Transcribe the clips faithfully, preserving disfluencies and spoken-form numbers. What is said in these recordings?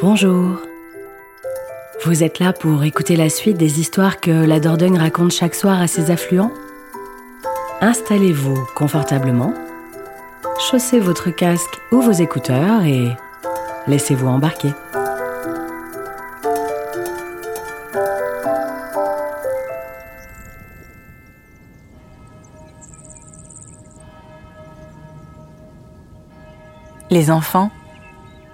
Bonjour. Vous êtes là pour écouter la suite des histoires que la Dordogne raconte chaque soir à ses affluents ? Installez-vous confortablement, chaussez votre casque ou vos écouteurs et laissez-vous embarquer. Les enfants,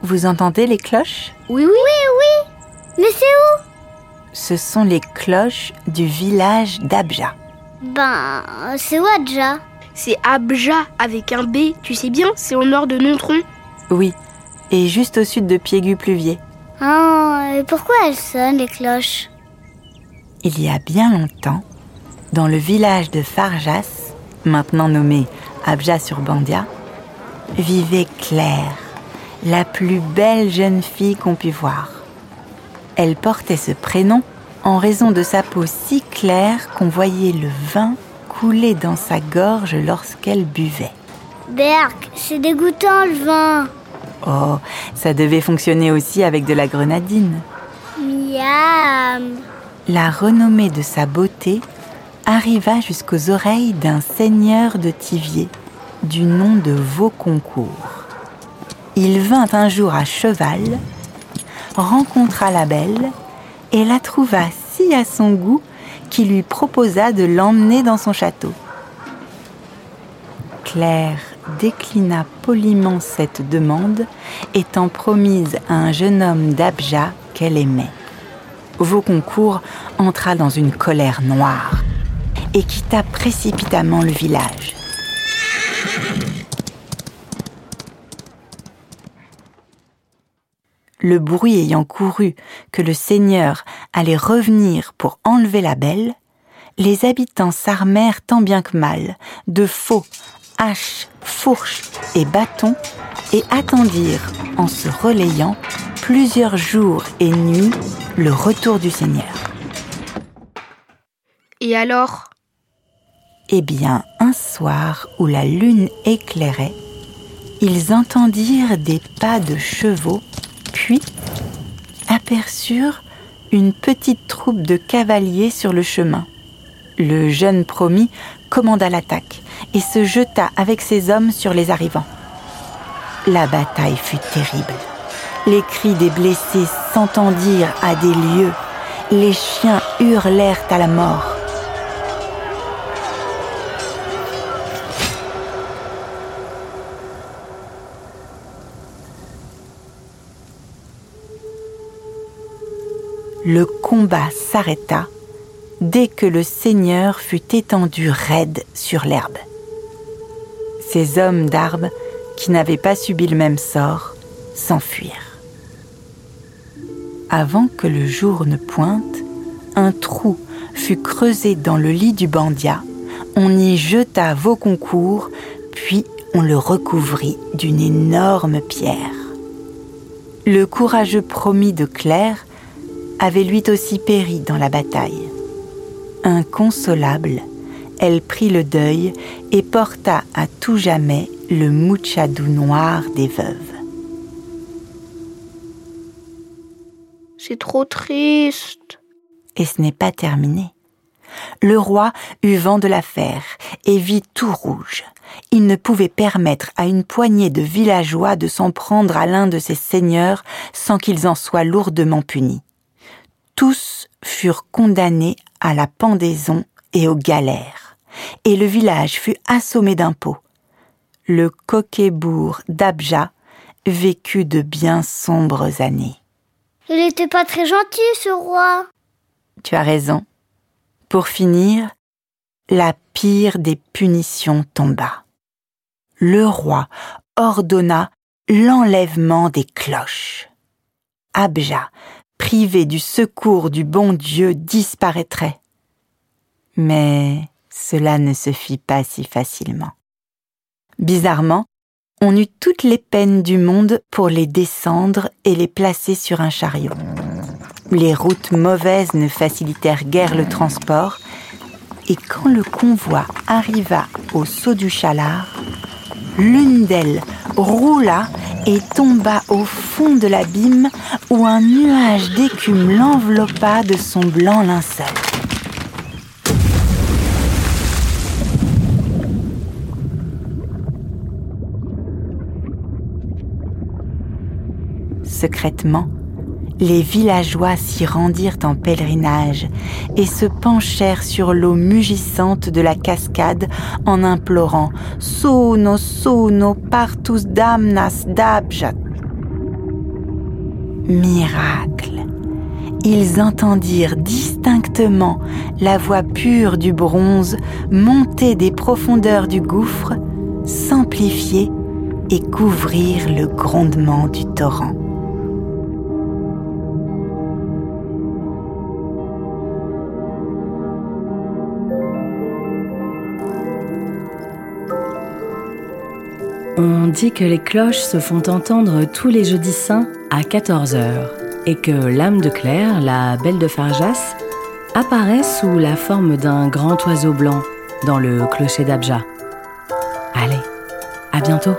vous entendez les cloches ? Oui, oui, oui, oui. Mais c'est où ? Ce sont les cloches du village d'Abja. Ben, c'est où Abja ? C'est Abja avec un B, tu sais bien, c'est au nord de Nontron. Oui, et juste au sud de Piégu Pluvier. Ah, et pourquoi elles sonnent les cloches ? Il y a bien longtemps, dans le village de Farjas, maintenant nommé Abjat-sur-Bandiat, vivait Claire, la plus belle jeune fille qu'on pût voir. Elle portait ce prénom en raison de sa peau si claire qu'on voyait le vin couler dans sa gorge lorsqu'elle buvait. Berk, c'est dégoûtant le vin. Oh, ça devait fonctionner aussi avec de la grenadine. Miam. La renommée de sa beauté arriva jusqu'aux oreilles d'un seigneur de Thiviers, du nom de Vauconcourt. Il vint un jour à cheval, rencontra la belle et la trouva si à son goût qu'il lui proposa de l'emmener dans son château. Claire déclina poliment cette demande, étant promise à un jeune homme d'Abja qu'elle aimait. Vauconcourt entra dans une colère noire et quitta précipitamment le village. Le bruit ayant couru que le seigneur allait revenir pour enlever la belle, les habitants s'armèrent tant bien que mal de faux, haches, fourches et bâtons et attendirent, en se relayant, plusieurs jours et nuits, le retour du seigneur. Et alors ? Eh bien, un soir où la lune éclairait, ils entendirent des pas de chevaux, puis aperçurent une petite troupe de cavaliers sur le chemin. Le jeune promis commanda l'attaque et se jeta avec ses hommes sur les arrivants. La bataille fut terrible. Les cris des blessés s'entendirent à des lieues. Les chiens hurlèrent à la mort. Le combat s'arrêta dès que le seigneur fut étendu raide sur l'herbe. Ces hommes d'armes, qui n'avaient pas subi le même sort, s'enfuirent. Avant que le jour ne pointe, un trou fut creusé dans le lit du Bandiat. On y jeta Vauconcourt, puis on le recouvrit d'une énorme pierre. Le courageux promis de Claire avait lui aussi péri dans la bataille. Inconsolable, elle prit le deuil et porta à tout jamais le mouchadou noir des veuves. C'est trop triste. Et ce n'est pas terminé. Le roi eut vent de l'affaire et vit tout rouge. Il ne pouvait permettre à une poignée de villageois de s'en prendre à l'un de ses seigneurs sans qu'ils en soient lourdement punis. Tous furent condamnés à la pendaison et aux galères, et le village fut assommé d'impôts. Le coquet-bourg d'Abja vécut de bien sombres années. Il n'était pas très gentil, ce roi. Tu as raison. Pour finir, la pire des punitions tomba. Le roi ordonna l'enlèvement des cloches. Abja, privé du secours du bon Dieu, disparaîtrait. Mais cela ne se fit pas si facilement. Bizarrement, on eut toutes les peines du monde pour les descendre et les placer sur un chariot. Les routes mauvaises ne facilitèrent guère le transport, et quand le convoi arriva au saut du Chalard, l'une d'elles roula et tomba au fond de l'abîme où un nuage d'écume l'enveloppa de son blanc linceul. Secrètement, les villageois s'y rendirent en pèlerinage et se penchèrent sur l'eau mugissante de la cascade en implorant « Sono, sono, partus damnas d'Abjat ». Miracle ! Ils entendirent distinctement la voix pure du bronze monter des profondeurs du gouffre, s'amplifier et couvrir le grondement du torrent. On dit que les cloches se font entendre tous les jeudis saints à quatorze heures et que l'âme de Claire, la belle de Farjas, apparaît sous la forme d'un grand oiseau blanc dans le clocher d'Abja. Allez, à bientôt.